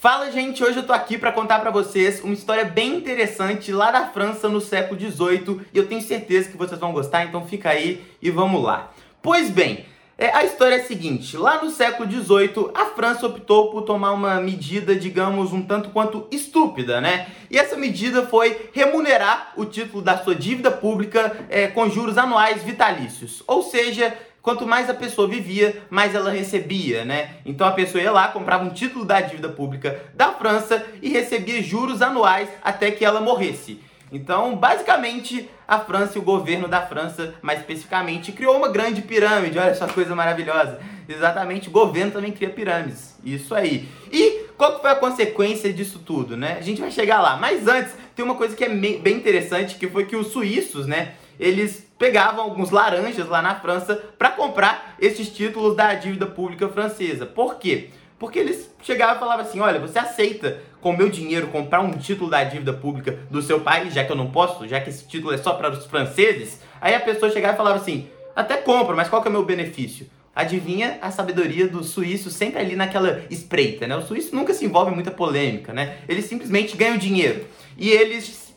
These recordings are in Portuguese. Fala gente, hoje eu tô aqui pra contar pra vocês uma história bem interessante lá da França no século XVIII e eu tenho certeza que vocês vão gostar, então fica aí e vamos lá. Pois bem, a história é a seguinte, lá no século XVIII a França optou por tomar uma medida, digamos, um tanto quanto estúpida, né? E essa medida foi remunerar o título da sua dívida pública com juros anuais vitalícios, ou seja, quanto mais a pessoa vivia, mais ela recebia, né? Então a pessoa ia lá, comprava um título da dívida pública da França e recebia juros anuais até que ela morresse. Então, basicamente, a França e o governo da França, mais especificamente, criou uma grande pirâmide. Olha só que coisa maravilhosa. Exatamente, o governo também cria pirâmides. Isso aí. E qual que foi a consequência disso tudo, né? A gente vai chegar lá. Mas antes, tem uma coisa que é bem interessante, que foi que os suíços, né? Eles pegavam alguns laranjas lá na França para comprar esses títulos da dívida pública francesa. Por quê? Porque eles chegavam e falavam assim, olha, você aceita com o meu dinheiro comprar um título da dívida pública do seu país, já que eu não posso, já que esse título é só para os franceses? Aí a pessoa chegava e falava assim, até compro, mas qual que é o meu benefício? Adivinha a sabedoria do suíço sempre ali naquela espreita, né? O suíço nunca se envolve em muita polêmica, né? Ele simplesmente ganha o dinheiro. E eles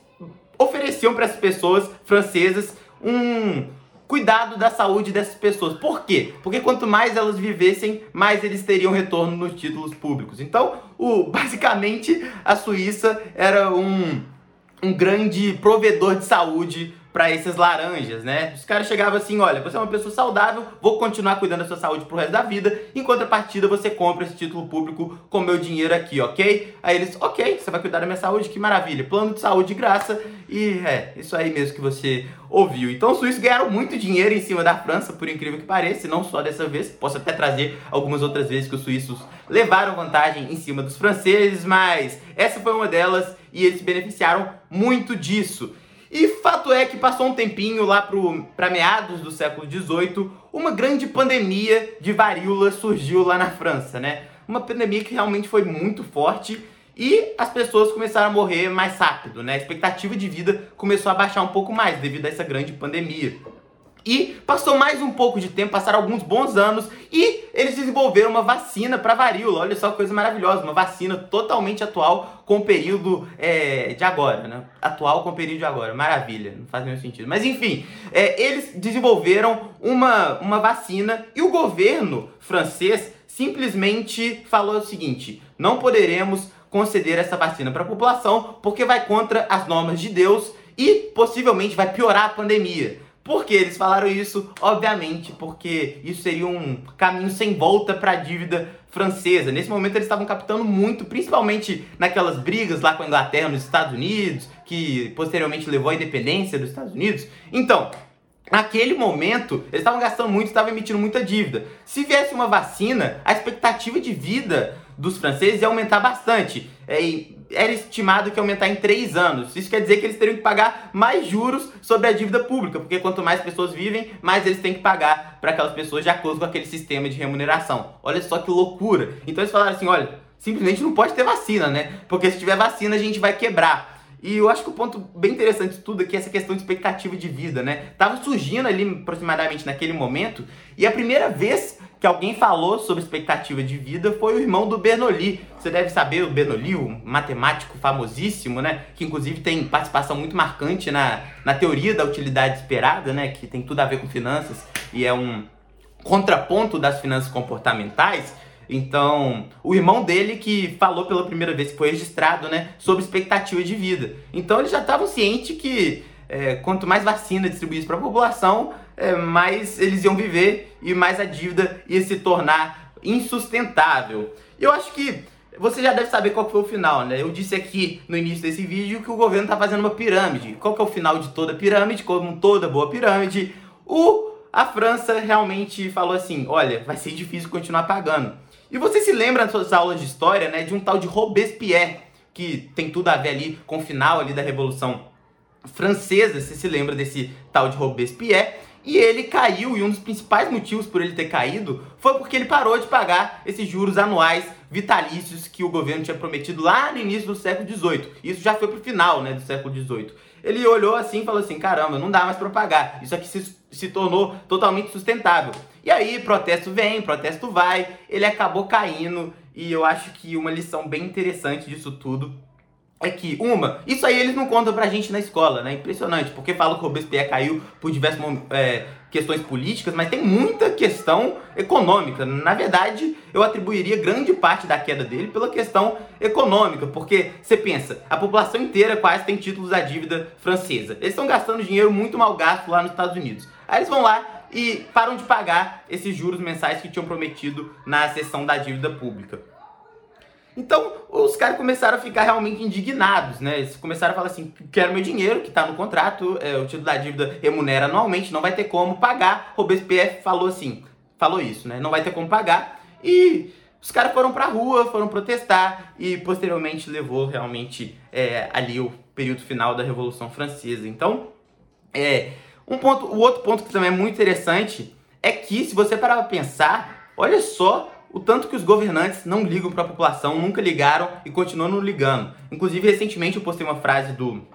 ofereciam para as pessoas francesas um cuidado da saúde dessas pessoas. Por quê? Porque quanto mais elas vivessem, mais eles teriam retorno nos títulos públicos. Então, basicamente, a Suíça era um grande provedor de saúde para esses laranjas, né? Os caras chegavam assim, olha, você é uma pessoa saudável, vou continuar cuidando da sua saúde pro resto da vida, em contrapartida você compra esse título público com meu dinheiro aqui, ok? Aí eles, ok, você vai cuidar da minha saúde, que maravilha, plano de saúde de graça, e isso aí mesmo que você ouviu. Então os suíços ganharam muito dinheiro em cima da França, por incrível que pareça, e não só dessa vez, posso até trazer algumas outras vezes que os suíços levaram vantagem em cima dos franceses, mas essa foi uma delas e eles se beneficiaram muito disso. E fato é que passou um tempinho lá para meados do século XVIII, uma grande pandemia de varíola surgiu lá na França, né? Uma pandemia que realmente foi muito forte e as pessoas começaram a morrer mais rápido, né? A expectativa de vida começou a baixar um pouco mais devido a essa grande pandemia. E passou mais um pouco de tempo, passaram alguns bons anos e eles desenvolveram uma vacina para varíola. Olha só que coisa maravilhosa, uma vacina totalmente atual com o período de agora, né? Atual com o período de agora, maravilha, não faz nenhum sentido. Mas enfim, eles desenvolveram uma vacina e o governo francês simplesmente falou o seguinte, não poderemos conceder essa vacina para a população porque vai contra as normas de Deus e possivelmente vai piorar a pandemia. Por que eles falaram isso? Obviamente, porque isso seria um caminho sem volta para a dívida francesa. Nesse momento eles estavam captando muito, principalmente naquelas brigas lá com a Inglaterra nos Estados Unidos, que posteriormente levou à independência dos Estados Unidos. Então, naquele momento, eles estavam gastando muito, estavam emitindo muita dívida. Se viesse uma vacina, a expectativa de vida dos franceses ia aumentar bastante. Era estimado que ia aumentar em 3 anos. Isso quer dizer que eles teriam que pagar mais juros sobre a dívida pública, porque quanto mais pessoas vivem, mais eles têm que pagar para aquelas pessoas de acordo com aquele sistema de remuneração. Olha só que loucura. Então eles falaram assim, olha, simplesmente não pode ter vacina, né? Porque se tiver vacina, a gente vai quebrar. E eu acho que o ponto bem interessante de tudo aqui é essa questão de expectativa de vida, né? Tava surgindo ali aproximadamente naquele momento, e a primeira vez que alguém falou sobre expectativa de vida foi o irmão do Bernoulli. Você deve saber o Bernoulli, um matemático famosíssimo, né? Que inclusive tem participação muito marcante na teoria da utilidade esperada, né? Que tem tudo a ver com finanças e é um contraponto das finanças comportamentais. Então, o irmão dele que falou pela primeira vez, que foi registrado, né, sobre expectativa de vida. Então, eles já estavam cientes que quanto mais vacina distribuísse para a população, mais eles iam viver e mais a dívida ia se tornar insustentável. Eu acho que você já deve saber qual que foi o final, né? Eu disse aqui no início desse vídeo que o governo está fazendo uma pirâmide. Qual que é o final de toda pirâmide? Como toda boa pirâmide, a França realmente falou assim, olha, vai ser difícil continuar pagando. E você se lembra nas suas aulas de história, né, de um tal de Robespierre, que tem tudo a ver ali com o final ali da Revolução Francesa, você se lembra desse tal de Robespierre, e ele caiu, e um dos principais motivos por ele ter caído foi porque ele parou de pagar esses juros anuais vitalícios que o governo tinha prometido lá no início do século XVIII. Isso já foi pro final, né, do século XVIII. Ele olhou assim e falou assim, caramba, não dá mais para pagar, isso aqui se tornou totalmente sustentável. E aí, protesto vem, protesto vai, ele acabou caindo E eu acho que uma lição bem interessante disso tudo é que, isso aí eles não contam pra gente na escola, né? Impressionante, porque falam que o Robespierre caiu por diversas questões políticas, mas tem muita questão econômica. Na verdade, eu atribuiria grande parte da queda dele pela questão econômica, porque, você pensa, a população inteira quase tem títulos da dívida francesa. Eles estão gastando dinheiro muito mal gasto lá nos Estados Unidos. Aí eles vão lá e param de pagar esses juros mensais que tinham prometido na cessão da dívida pública. Então, os caras começaram a ficar realmente indignados, né? Eles começaram a falar assim, quero meu dinheiro, que tá no contrato, o título da dívida remunera anualmente, não vai ter como pagar. Robespierre falou isso, né? Não vai ter como pagar. E os caras foram pra rua, foram protestar e posteriormente levou realmente ali o período final da Revolução Francesa. Então, o outro ponto que também é muito interessante é que, se você parar pra pensar, olha só o tanto que os governantes não ligam para a população, nunca ligaram e continuam não ligando. Inclusive, recentemente eu postei uma frase do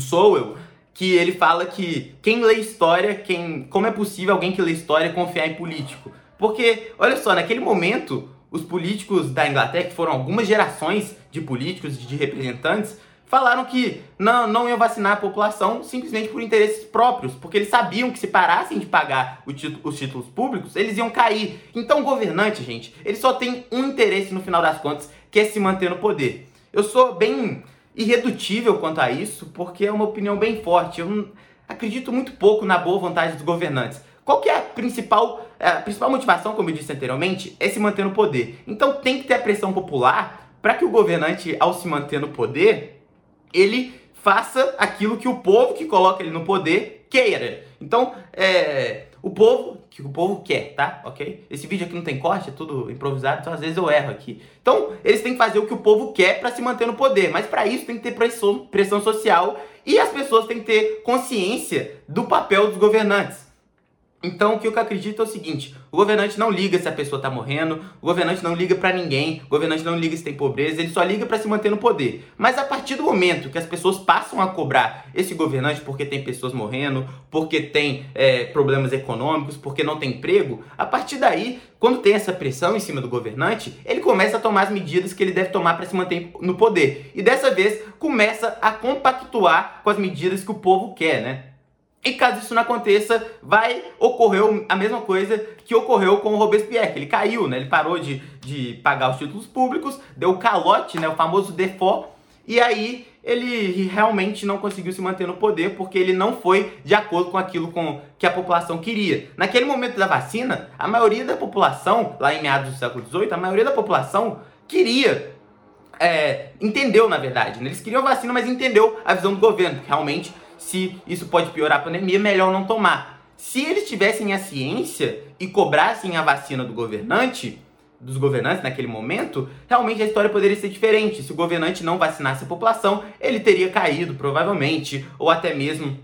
Sowell, que ele fala que quem lê história, como é possível alguém que lê história confiar em político? Porque, olha só, naquele momento, os políticos da Inglaterra, que foram algumas gerações de políticos, de representantes, falaram que não iam vacinar a população simplesmente por interesses próprios, porque eles sabiam que se parassem de pagar os títulos públicos, eles iam cair. Então o governante, gente, ele só tem um interesse no final das contas, que é se manter no poder. Eu sou bem irredutível quanto a isso, porque é uma opinião bem forte. Eu acredito muito pouco na boa vontade dos governantes. Qual que é a principal motivação, como eu disse anteriormente, é se manter no poder. Então tem que ter a pressão popular para que o governante, ao se manter no poder, ele faça aquilo que o povo que coloca ele no poder queira. Então, o povo quer, tá? Ok? Esse vídeo aqui não tem corte, é tudo improvisado, então às vezes eu erro aqui. Então, eles têm que fazer o que o povo quer para se manter no poder, mas para isso tem que ter pressão social e as pessoas têm que ter consciência do papel dos governantes. Então, o que eu acredito é o seguinte, o governante não liga se a pessoa tá morrendo, o governante não liga pra ninguém, o governante não liga se tem pobreza, ele só liga pra se manter no poder. Mas a partir do momento que as pessoas passam a cobrar esse governante porque tem pessoas morrendo, porque tem problemas econômicos, porque não tem emprego, a partir daí, quando tem essa pressão em cima do governante, ele começa a tomar as medidas que ele deve tomar pra se manter no poder. E dessa vez, começa a compactuar com as medidas que o povo quer, né? E caso isso não aconteça, vai ocorrer a mesma coisa que ocorreu com o Robespierre, que ele caiu, né? Ele parou de pagar os títulos públicos, deu o calote, né? O famoso default, e aí ele realmente não conseguiu se manter no poder porque ele não foi de acordo com aquilo que a população queria. Naquele momento da vacina, a maioria da população, lá em meados do século XVIII, a maioria da população queria... entendeu, na verdade, né? Eles queriam vacina, mas entendeu a visão do governo, que realmente... se isso pode piorar a pandemia, melhor não tomar. Se eles tivessem a ciência e cobrassem a vacina do governante, dos governantes naquele momento, realmente a história poderia ser diferente. Se o governante não vacinasse a população, ele teria caído, provavelmente, ou até mesmo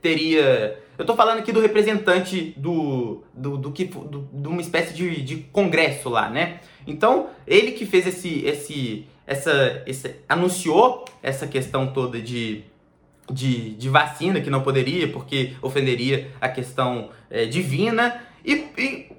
teria... Eu tô falando aqui do representante de uma espécie de congresso lá, né? Então, ele que fez anunciou essa questão toda de vacina, que não poderia, porque ofenderia a questão divina, e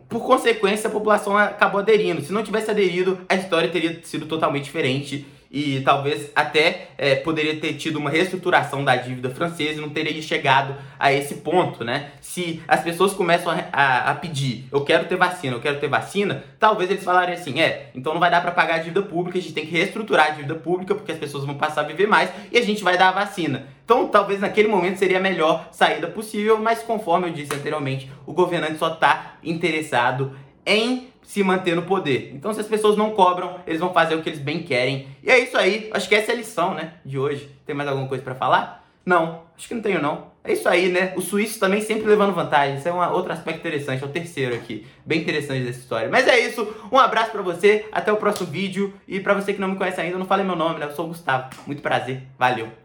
por consequência a população acabou aderindo. Se não tivesse aderido, a história teria sido totalmente diferente e talvez até poderia ter tido uma reestruturação da dívida francesa e não teria chegado a esse ponto, né? Se as pessoas começam a pedir, eu quero ter vacina, talvez eles falarem assim, então não vai dar para pagar a dívida pública, a gente tem que reestruturar a dívida pública porque as pessoas vão passar a viver mais e a gente vai dar a vacina. Então, talvez naquele momento seria a melhor saída possível, mas conforme eu disse anteriormente, o governante só está interessado em se manter no poder. Então, se as pessoas não cobram, eles vão fazer o que eles bem querem. E é isso aí. Acho que essa é a lição, né, de hoje. Tem mais alguma coisa pra falar? Não. Acho que não tenho, não. É isso aí, né? Os suíços também sempre levando vantagem. Isso é outro aspecto interessante. É o terceiro aqui. Bem interessante dessa história. Mas é isso. Um abraço pra você. Até o próximo vídeo. E pra você que não me conhece ainda, não fale meu nome, né? Eu sou o Gustavo. Muito prazer. Valeu.